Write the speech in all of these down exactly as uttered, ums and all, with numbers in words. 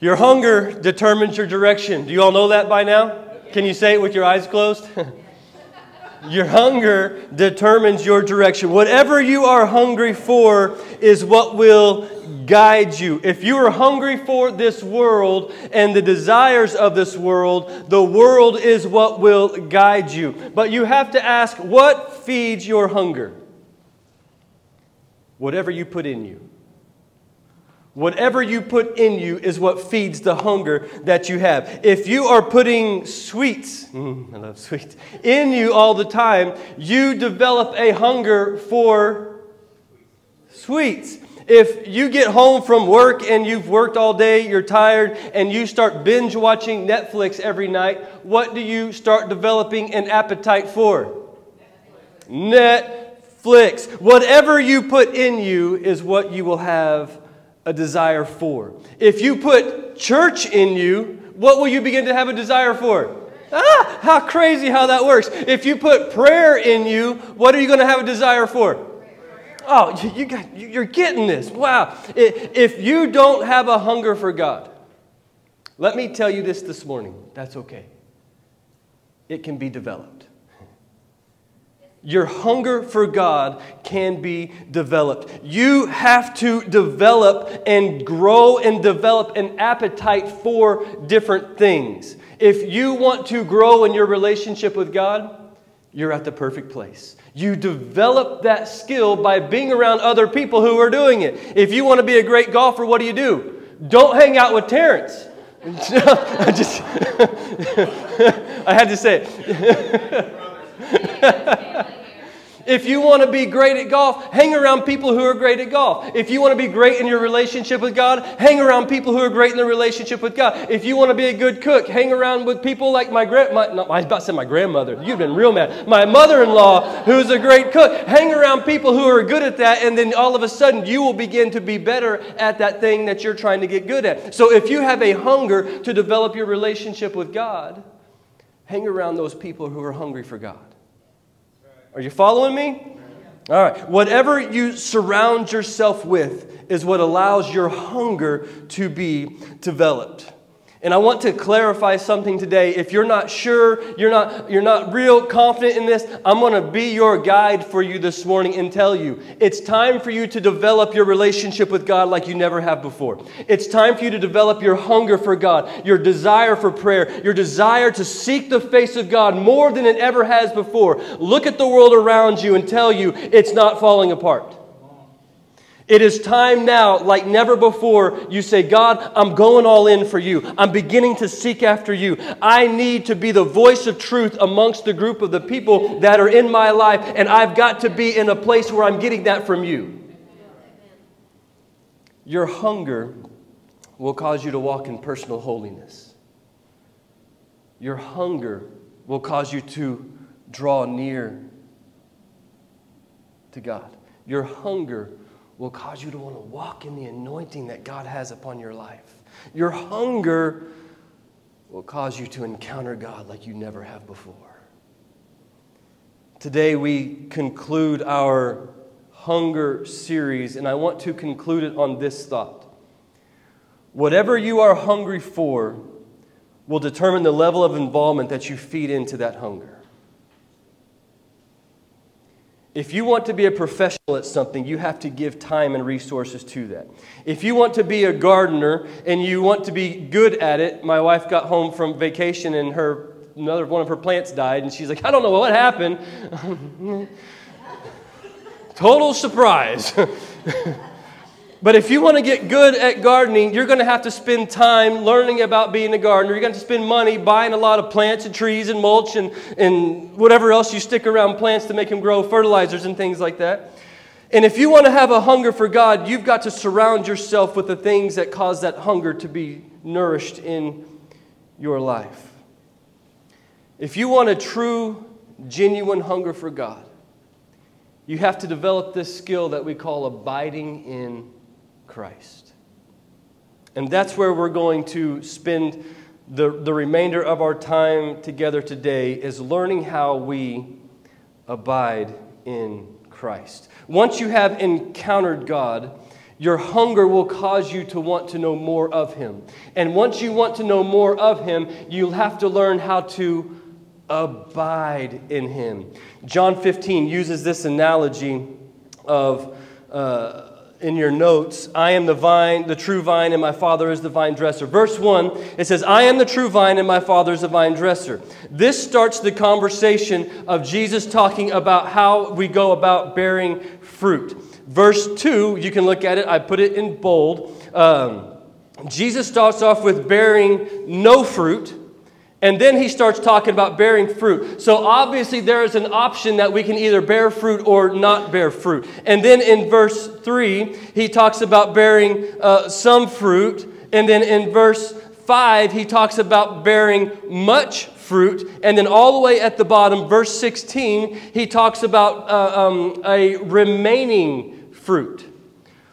Your hunger determines your direction. Do you all know that by now? Can you say it with your eyes closed? Your hunger determines your direction. Whatever you are hungry for is what will guide you. If you are hungry for this world and the desires of this world, the world is what will guide you. But you have to ask, what feeds your hunger? Whatever you put in you. Whatever you put in you is what feeds the hunger that you have. If you are putting sweets, mm, I love sweets, in you all the time, you develop a hunger for sweets. If you get home from work and you've worked all day, you're tired, and you start binge watching Netflix every night, what do you start developing an appetite for? Netflix. Netflix. Whatever you put in you is what you will have a desire for. If you put church in you, what will you begin to have a desire for? Ah, how crazy how that works. If you put prayer in you, what are you going to have a desire for? Oh, you, you got, you're getting this. Wow. If you don't have a hunger for God, let me tell you this this morning. That's okay. It can be developed. Your hunger for God can be developed. You have to develop and grow and develop an appetite for different things. If you want to grow in your relationship with God, you're at the perfect place. You develop that skill by being around other people who are doing it. If you want to be a great golfer, what do you do? Don't hang out with Terrence. I just I had to say it. If you want to be great at golf, hang around people who are great at golf. If you want to be great in your relationship with God, hang around people who are great in their relationship with God. If you want to be a good cook, hang around with people like my grand... My, no, I was about to say my grandmother. You've been real mad. My mother-in-law, who's a great cook. Hang around people who are good at that, and then all of a sudden you will begin to be better at that thing that you're trying to get good at. So if you have a hunger to develop your relationship with God, hang around those people who are hungry for God. Are you following me? All right. Whatever you surround yourself with is what allows your hunger to be developed. And I want to clarify something today. If you're not sure, you're not, you're not real confident in this, I'm going to be your guide for you this morning and tell you it's time for you to develop your relationship with God like you never have before. It's time for you to develop your hunger for God, your desire for prayer, your desire to seek the face of God more than it ever has before. Look at the world around you and tell you it's not falling apart. It is time now, like never before, you say, God, I'm going all in for you. I'm beginning to seek after you. I need to be the voice of truth amongst the group of the people that are in my life, and I've got to be in a place where I'm getting that from you. Your hunger will cause you to walk in personal holiness. Your hunger will cause you to draw near to God. Your hunger will cause you to want to walk in the anointing that God has upon your life. Your hunger will cause you to encounter God like you never have before. Today we conclude our hunger series, and I want to conclude it on this thought. Whatever you are hungry for will determine the level of involvement that you feed into that hunger. If you want to be a professional at something, you have to give time and resources to that. If you want to be a gardener and you want to be good at it, my wife got home from vacation and her another one of her plants died, and she's like, I don't know what happened. Total surprise. But if you want to get good at gardening, you're going to have to spend time learning about being a gardener. You're going to have to spend money buying a lot of plants and trees and mulch and, and whatever else you stick around plants to make them grow, fertilizers and things like that. And if you want to have a hunger for God, you've got to surround yourself with the things that cause that hunger to be nourished in your life. If you want a true, genuine hunger for God, you have to develop this skill that we call abiding in Christ. And that's where we're going to spend the, the remainder of our time together today, is learning how we abide in Christ. Once you have encountered God, Your hunger will cause you to want to know more of Him. And once you want to know more of Him, you'll have to learn how to abide in Him. John fifteen uses this analogy of, uh, in your notes, I am the vine, the true vine, and my Father is the vine dresser. Verse one, it says, I am the true vine, and my Father is the vine dresser. This starts the conversation of Jesus talking about how we go about bearing fruit. Verse two, you can look at it. I put it in bold. Um, Jesus starts off with bearing no fruit, and then he starts talking about bearing fruit. So obviously there is an option that we can either bear fruit or not bear fruit. And then in verse three, he talks about bearing uh, some fruit. And then in verse five, he talks about bearing much fruit. And then all the way at the bottom, verse sixteen, he talks about uh, um, a remaining fruit.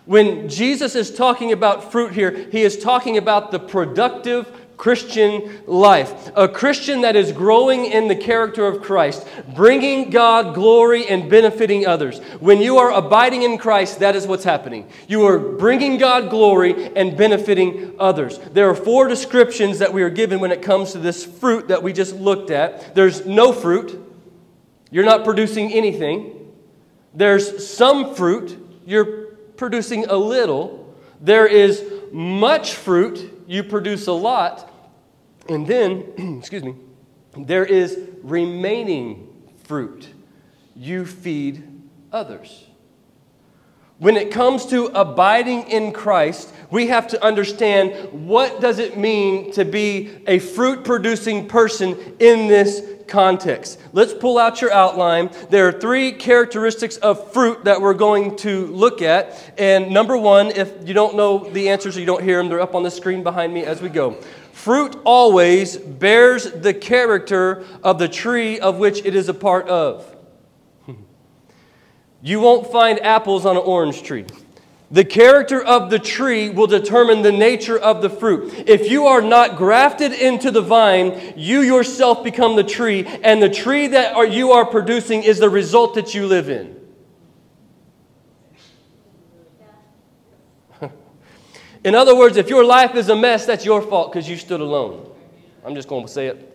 When Jesus is talking about fruit here, he is talking about the productive Christian life. A Christian that is growing in the character of Christ, bringing God glory and benefiting others. When you are abiding in Christ, that is what's happening. You are bringing God glory and benefiting others. There are four descriptions that we are given when it comes to this fruit that we just looked at. There's no fruit. You're not producing anything. There's some fruit. You're producing a little. There is much fruit. You produce a lot. And then, excuse me, there is remaining fruit. You feed others. When it comes to abiding in Christ, we have to understand what does it mean to be a fruit-producing person in this context. Let's pull out your outline. There are three characteristics of fruit that we're going to look at. And number one, if you don't know the answers or you don't hear them, they're up on the screen behind me as we go. Fruit always bears the character of the tree of which it is a part of. You won't find apples on an orange tree. The character of the tree will determine the nature of the fruit. If you are not grafted into the vine, you yourself become the tree, and the tree that are, you are producing is the result that you live in. In other words, if your life is a mess, that's your fault because you stood alone. I'm just going to say it.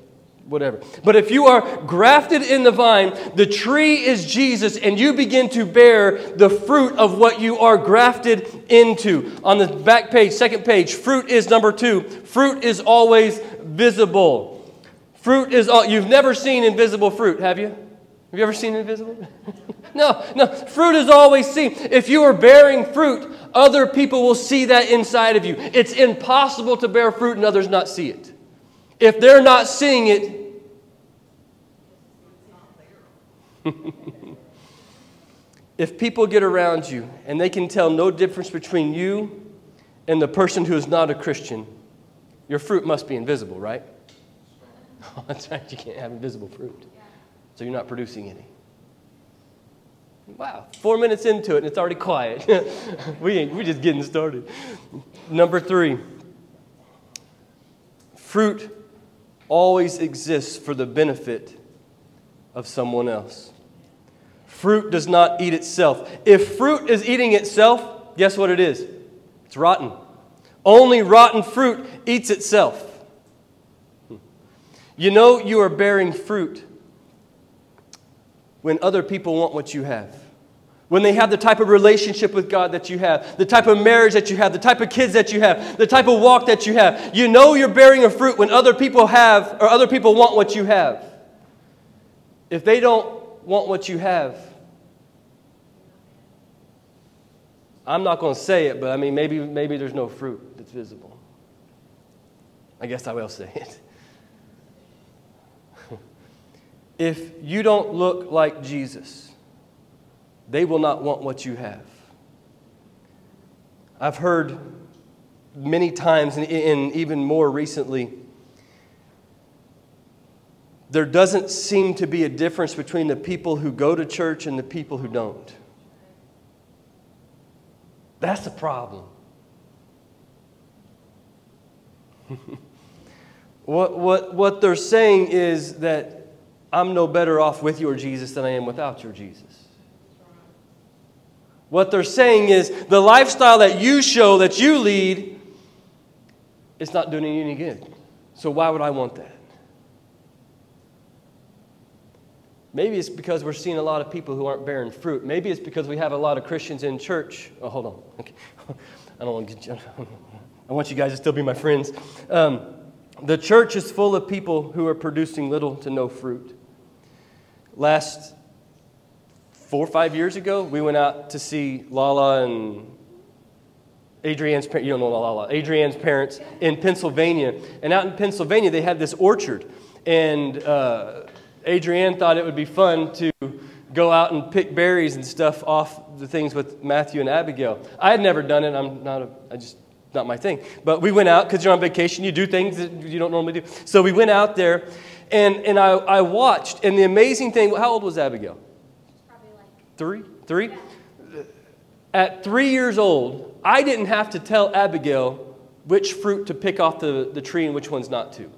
Whatever. But if you are grafted in the vine, the tree is Jesus, and you begin to bear the fruit of what you are grafted into. On the back page, second page, fruit is number two. Fruit is always visible. Fruit is all. You've never seen invisible fruit, have you? Have you ever seen invisible? No, no. Fruit is always seen. If you are bearing fruit, other people will see that inside of you. It's impossible to bear fruit and others not see it. If they're not seeing it, if people get around you and they can tell no difference between you and the person who is not a Christian, your fruit must be invisible, right? Oh, that's right, you can't have invisible fruit. So you're not producing any. Wow, four minutes into it and it's already quiet. we ain't, we're just getting started. Number three, fruit always exists for the benefit of someone else. Fruit does not eat itself. If fruit is eating itself, guess what it is? It's rotten. Only rotten fruit eats itself. You know you are bearing fruit when other people want what you have. When they have the type of relationship with God that you have, the type of marriage that you have, the type of kids that you have, the type of walk that you have. You know you're bearing a fruit when other people have or other people want what you have. If they don't want what you have, I'm not going to say it, but I mean, maybe, maybe there's no fruit that's visible. I guess I will say it. If you don't look like Jesus, they will not want what you have. I've heard many times, and even more recently, there doesn't seem to be a difference between the people who go to church and the people who don't. That's a problem. What, what, what they're saying is that I'm no better off with your Jesus than I am without your Jesus. What they're saying is the lifestyle that you show, that you lead, it's not doing you any good. So why would I want that? Maybe it's because we're seeing a lot of people who aren't bearing fruit. Maybe it's because we have a lot of Christians in church. Oh, hold on. Okay. I don't want to get you. I want you guys to still be my friends. Um, the church is full of people who are producing little to no fruit. Last four or five years ago, we went out to see Lala and Adrianne's parents. You don't know Lala. Adrianne's parents in Pennsylvania. And out in Pennsylvania, they had this orchard. And uh, Adrienne thought it would be fun to go out and pick berries and stuff off the things with Matthew and Abigail. I had never done it. I'm not a, I just, not my thing. But we went out because you're on vacation. You do things that you don't normally do. So we went out there, and, and I, I watched. And the amazing thing, how old was Abigail? Probably like three. Three? Yeah. At three years old, I didn't have to tell Abigail which fruit to pick off the, the tree and which ones not to.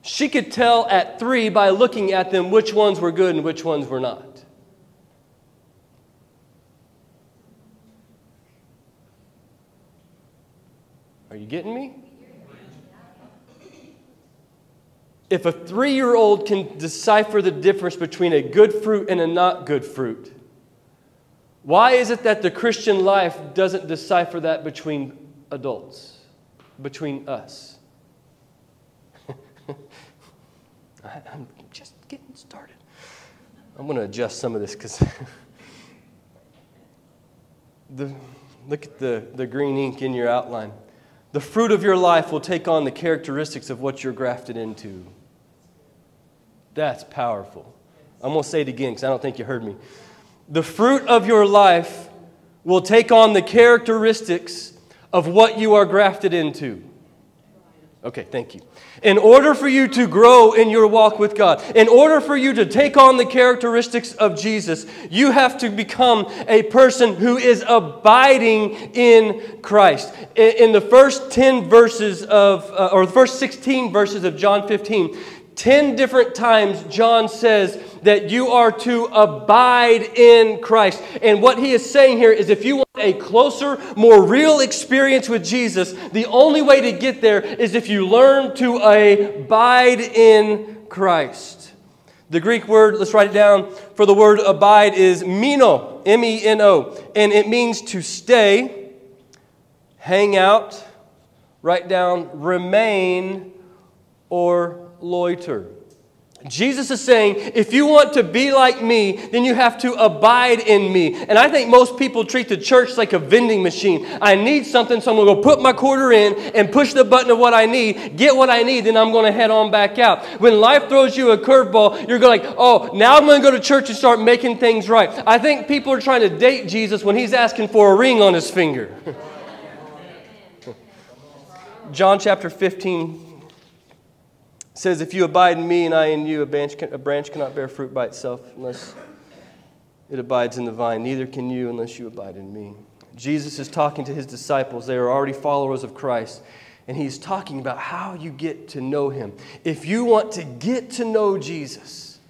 She could tell at three by looking at them which ones were good and which ones were not. Are you getting me? If a three-year-old can decipher the difference between a good fruit and a not good fruit, why is it that the Christian life doesn't decipher that between adults, between us? I'm just getting started. I'm going to adjust some of this because the look at the, the green ink in your outline. The fruit of your life will take on the characteristics of what you're grafted into. That's powerful. I'm going to say it again because I don't think you heard me. The fruit of your life will take on the characteristics of what you are grafted into. Okay, thank you. In order for you to grow in your walk with God, in order for you to take on the characteristics of Jesus, you have to become a person who is abiding in Christ. In the first ten verses of, uh, or the first sixteen verses of John fifteen, ten different times John says that you are to abide in Christ. And what he is saying here is if you want a closer, more real experience with Jesus, the only way to get there is if you learn to abide in Christ. The Greek word, let's write it down, for the word abide is meno, M E N O. And it means to stay, hang out, write down, remain, or loiter. Jesus is saying, if you want to be like me, then you have to abide in me. And I think most people treat the church like a vending machine. I need something, so I'm going to go put my quarter in and push the button of what I need, get what I need, then I'm going to head on back out. When life throws you a curveball, you're going like, oh, now I'm going to go to church and start making things right. I think people are trying to date Jesus when he's asking for a ring on his finger. John chapter fifteen says, if you abide in me and I in you, a branch, a branch cannot bear fruit by itself unless it abides in the vine. Neither can you unless you abide in me. Jesus is talking to his disciples. They are already followers of Christ. And he's talking about how you get to know him. If you want to get to know Jesus,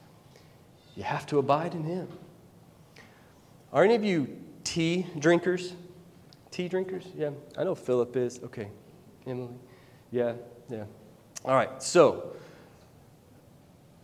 you have to abide in him. Are any of you tea drinkers? Tea drinkers? Yeah. I know Philip is. Okay. Emily? Yeah, yeah. All right, so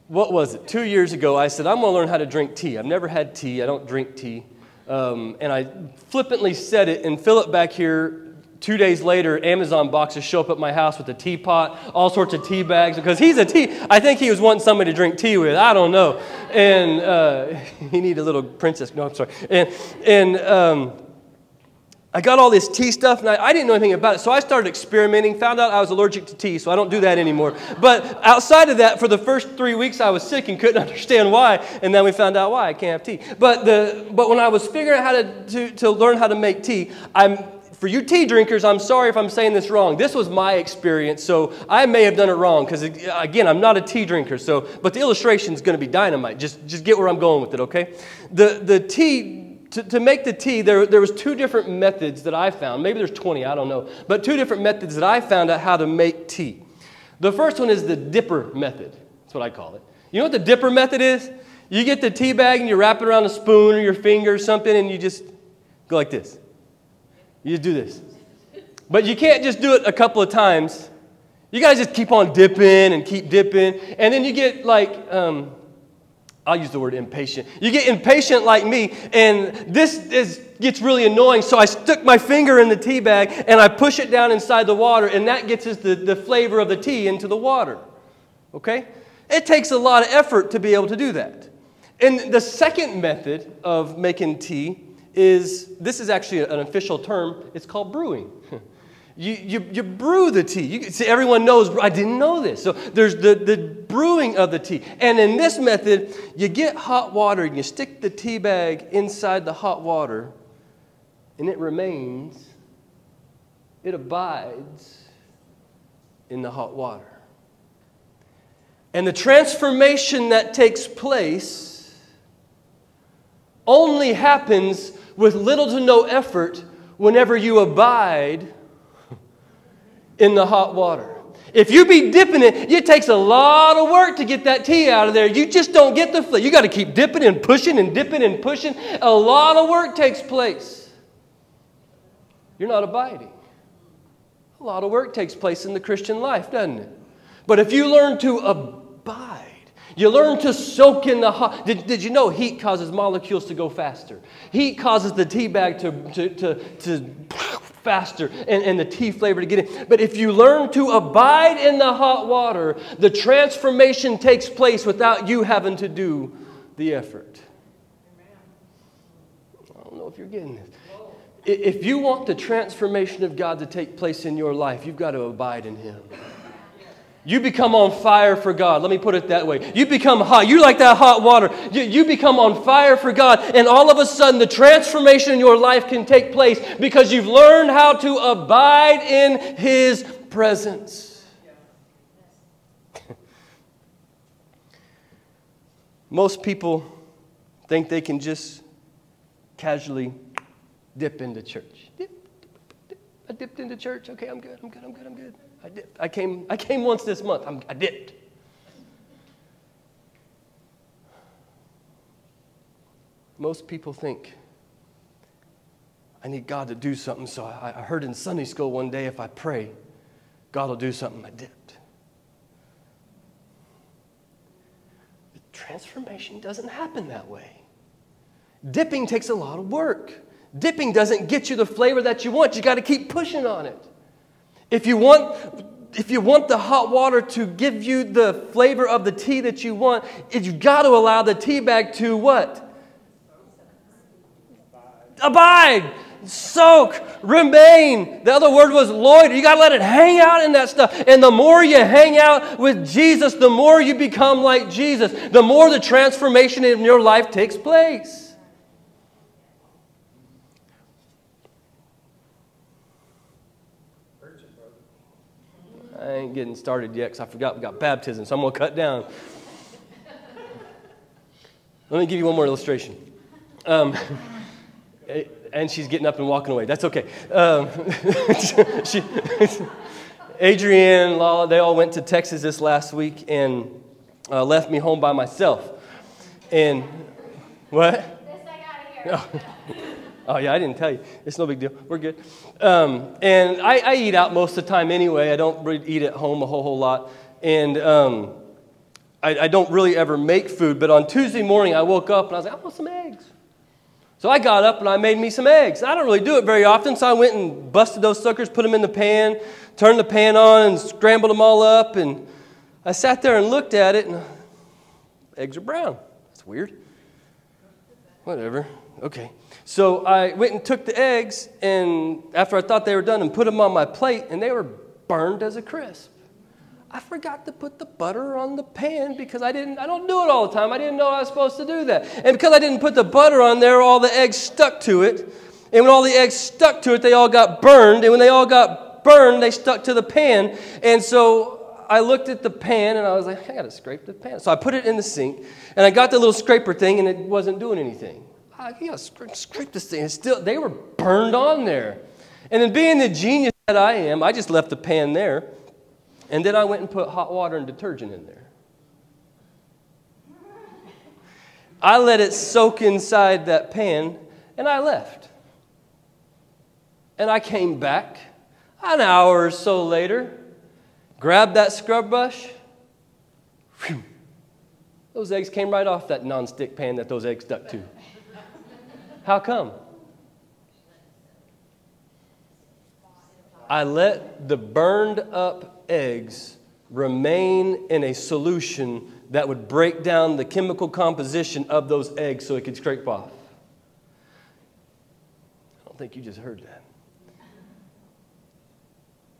what was it? Two years ago, I said, I'm going to learn how to drink tea. I've never had tea. I don't drink tea. Um, and I flippantly said it, and Philip back here, two days later, Amazon boxes show up at my house with a teapot, all sorts of tea bags, because he's a tea. I think he was wanting somebody to drink tea with. I don't know. And uh, he needed a little princess. No, I'm sorry. And, and um I got all this tea stuff, and I, I didn't know anything about it, so I started experimenting, found out I was allergic to tea, so I don't do that anymore. But outside of that, for the first three weeks, I was sick and couldn't understand why, and then we found out why I can't have tea. But the but when I was figuring out how to, to, to learn how to make tea, I'm for you tea drinkers, I'm sorry if I'm saying this wrong. This was my experience, so I may have done it wrong, because, again, I'm not a tea drinker, so but the illustration's going to be dynamite. Just, just get where I'm going with it, okay? The, the tea... To, to make the tea, there, there was two different methods that I found. Maybe there's twenty, I don't know. But two different methods that I found out how to make tea. The first one is the dipper method. That's what I call it. You know what the dipper method is? You get the tea bag and you wrap it around a spoon or your finger or something and you just go like this. You just do this. But you can't just do it a couple of times. You got to just keep on dipping and keep dipping. And then you get like, um, I'll use the word impatient. You get impatient like me, and this is gets really annoying. So I stuck my finger in the tea bag, and I push it down inside the water, and that gets us the, the flavor of the tea into the water. Okay? It takes a lot of effort to be able to do that. And the second method of making tea is, this is actually an official term, it's called brewing. You, you you brew the tea. You, see, everyone knows, I didn't know this. So there's the, the brewing of the tea. And in this method, you get hot water and you stick the tea bag inside the hot water, and it remains, it abides in the hot water. And the transformation that takes place only happens with little to no effort whenever you abide in the hot water. If you be dipping it, it takes a lot of work to get that tea out of there. You just don't get the flavor. You got to keep dipping and pushing and dipping and pushing. A lot of work takes place. You're not abiding. A lot of work takes place in the Christian life, doesn't it? But if you learn to abide, you learn to soak in the hot. Did, did you know heat causes molecules to go faster? Heat causes the tea bag to to to. to faster and, and the tea flavor to get in. But if you learn to abide in the hot water, the transformation takes place without you having to do the effort. I don't know if you're getting this. If you want the transformation of God to take place in your life, you've got to abide in Him. You become on fire for God. Let me put it that way. You become hot. You're like that hot water. You, you become on fire for God. And all of a sudden, the transformation in your life can take place because you've learned how to abide in His presence. Most people think they can just casually dip into church. Dip, dip, dip. I dipped into church. Okay, I'm good. I'm good. I'm good. I'm good. I dipped. I came, I came once this month. I'm, I dipped. Most people think, I need God to do something. So I, I heard in Sunday school one day, if I pray, God will do something. I dipped. The transformation doesn't happen that way. Dipping takes a lot of work. Dipping doesn't get you the flavor that you want. You got to keep pushing on it. If you want if you want the hot water to give you the flavor of the tea that you want, you've got to allow the tea bag to what? Abide. Abide. Soak. Remain. The other word was loiter. You got to let it hang out in that stuff. And the more you hang out with Jesus, the more you become like Jesus. The more the transformation in your life takes place. I ain't getting started yet because I forgot we got baptism, so I'm going to cut down. Let me give you one more illustration. Um, and she's getting up and walking away. That's okay. Um, she, Adrienne, Lala, they all went to Texas this last week and uh, left me home by myself. And what? This I got here. Oh. Oh, yeah, I didn't tell you. It's no big deal. We're good. Um, and I, I eat out most of the time anyway. I don't really eat at home a whole, whole lot. And um, I, I don't really ever make food. But on Tuesday morning, I woke up and I was like, I want some eggs. So I got up and I made me some eggs. I don't really do it very often, so I went and busted those suckers, put them in the pan, turned the pan on and scrambled them all up. And I sat there and looked at it, and eggs are brown. That's weird. Whatever. Okay. So I went and took the eggs, and after I thought they were done, and put them on my plate, and they were burned as a crisp. I forgot to put the butter on the pan because I didn't, I don't do it all the time. I didn't know I was supposed to do that. And because I didn't put the butter on there, all the eggs stuck to it. And when all the eggs stuck to it, they all got burned. And when they all got burned, they stuck to the pan. And so I looked at the pan, and I was like, I got to scrape the pan. So I put it in the sink, and I got the little scraper thing, and it wasn't doing anything. I gotta scrape, scrape this thing. And still, they were burned on there. And then, being the genius that I am, I just left the pan there, and then I went and put hot water and detergent in there. I let it soak inside that pan, and I left. And I came back an hour or so later, grabbed that scrub brush. Whew, those eggs came right off that nonstick pan that those eggs stuck to. How come? I let the burned up eggs remain in a solution that would break down the chemical composition of those eggs so it could scrape off. I don't think you just heard that.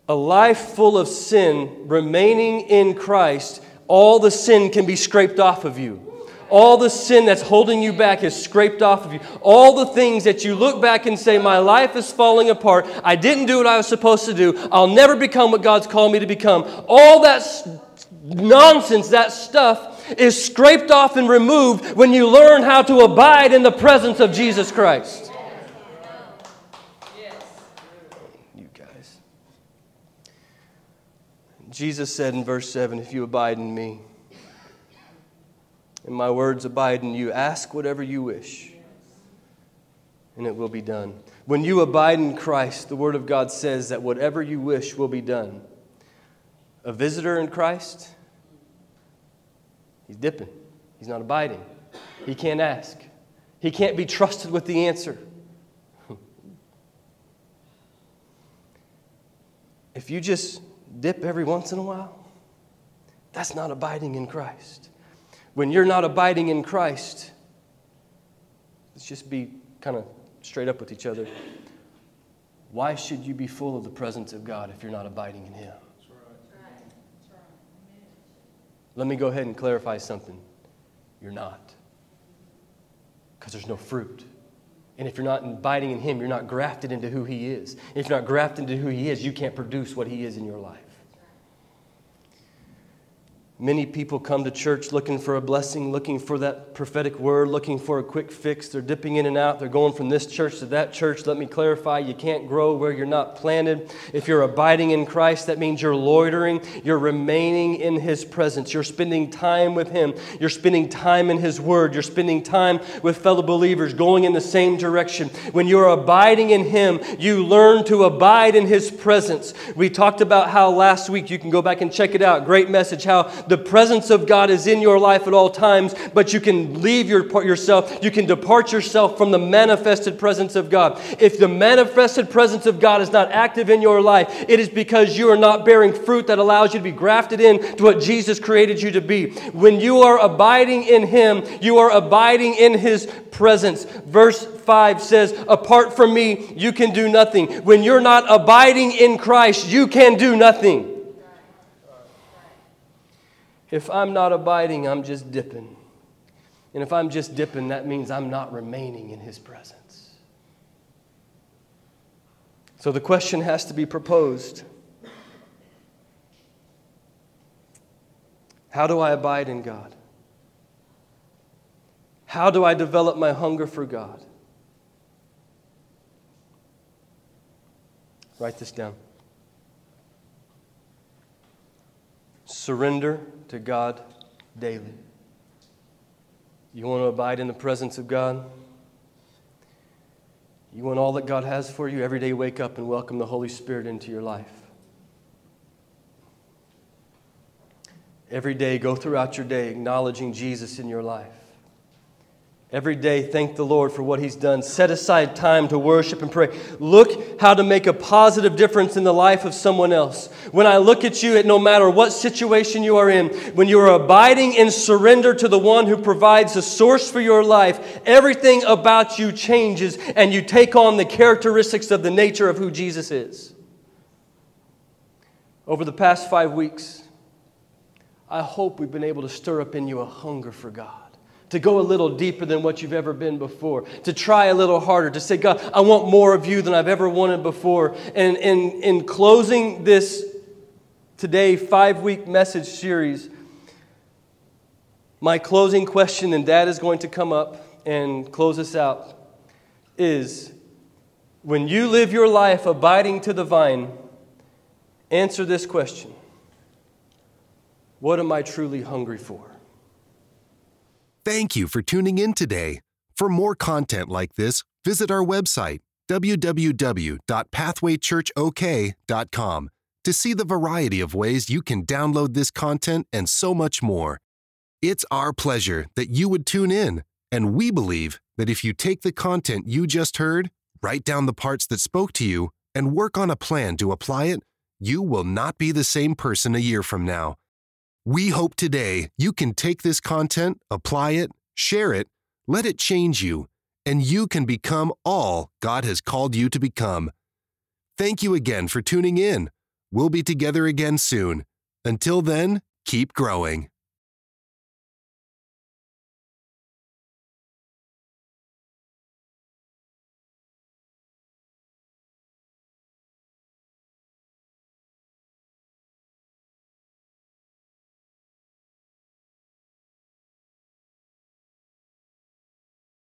A life full of sin, remaining in Christ, all the sin can be scraped off of you. All the sin that's holding you back is scraped off of you. All the things that you look back and say, my life is falling apart. I didn't do what I was supposed to do. I'll never become what God's called me to become. All that nonsense, that stuff is scraped off and removed when you learn how to abide in the presence of Jesus Christ. You guys. Jesus said in verse seven, if you abide in me, and my words abide in you. Ask whatever you wish, and it will be done. When you abide in Christ, the Word of God says that whatever you wish will be done. A visitor in Christ, he's dipping. He's not abiding. He can't ask. He can't be trusted with the answer. If you just dip every once in a while, that's not abiding in Christ. When you're not abiding in Christ, let's just be kind of straight up with each other. Why should you be full of the presence of God if you're not abiding in Him? That's right. That's right. Let me go ahead and clarify something. You're not. Because there's no fruit. And if you're not abiding in Him, you're not grafted into who He is. And if you're not grafted into who He is, you can't produce what He is in your life. Many people come to church looking for a blessing, looking for that prophetic word, looking for a quick fix. They're dipping in and out. They're going from this church to that church. Let me clarify, you can't grow where you're not planted. If you're abiding in Christ, that means you're loitering. You're remaining in His presence. You're spending time with Him. You're spending time in His word. You're spending time with fellow believers going in the same direction. When you're abiding in Him, you learn to abide in His presence. We talked about how last week, you can go back and check it out. Great message, how the presence of God is in your life at all times, but you can leave your, yourself, you can depart yourself from the manifested presence of God. If the manifested presence of God is not active in your life, it is because you are not bearing fruit that allows you to be grafted in to what Jesus created you to be. When you are abiding in Him, you are abiding in His presence. Verse five says, apart from me, you can do nothing. When you're not abiding in Christ, you can do nothing. If I'm not abiding, I'm just dipping. And if I'm just dipping, that means I'm not remaining in His presence. So the question has to be proposed. How do I abide in God? How do I develop my hunger for God? Write this down. Surrender to God daily. You want to abide in the presence of God? You want all that God has for you? Every day wake up and welcome the Holy Spirit into your life. Every day go throughout your day acknowledging Jesus in your life. Every day, thank the Lord for what He's done. Set aside time to worship and pray. Look how to make a positive difference in the life of someone else. When I look at you, at no matter what situation you are in, when you are abiding in surrender to the one who provides the source for your life, everything about you changes and you take on the characteristics of the nature of who Jesus is. Over the past five weeks, I hope we've been able to stir up in you a hunger for God. To go a little deeper than what you've ever been before. To try a little harder. To say, God, I want more of you than I've ever wanted before. And in, in closing this today five-week message series, my closing question, and Dad is going to come up and close us out, is when you live your life abiding to the vine, answer this question. What am I truly hungry for? Thank you for tuning in today. For more content like this, visit our website, w w w dot pathway church o k dot com, to see the variety of ways you can download this content and so much more. It's our pleasure that you would tune in, and we believe that if you take the content you just heard, write down the parts that spoke to you, and work on a plan to apply it, you will not be the same person a year from now. We hope today you can take this content, apply it, share it, let it change you, and you can become all God has called you to become. Thank you again for tuning in. We'll be together again soon. Until then, keep growing.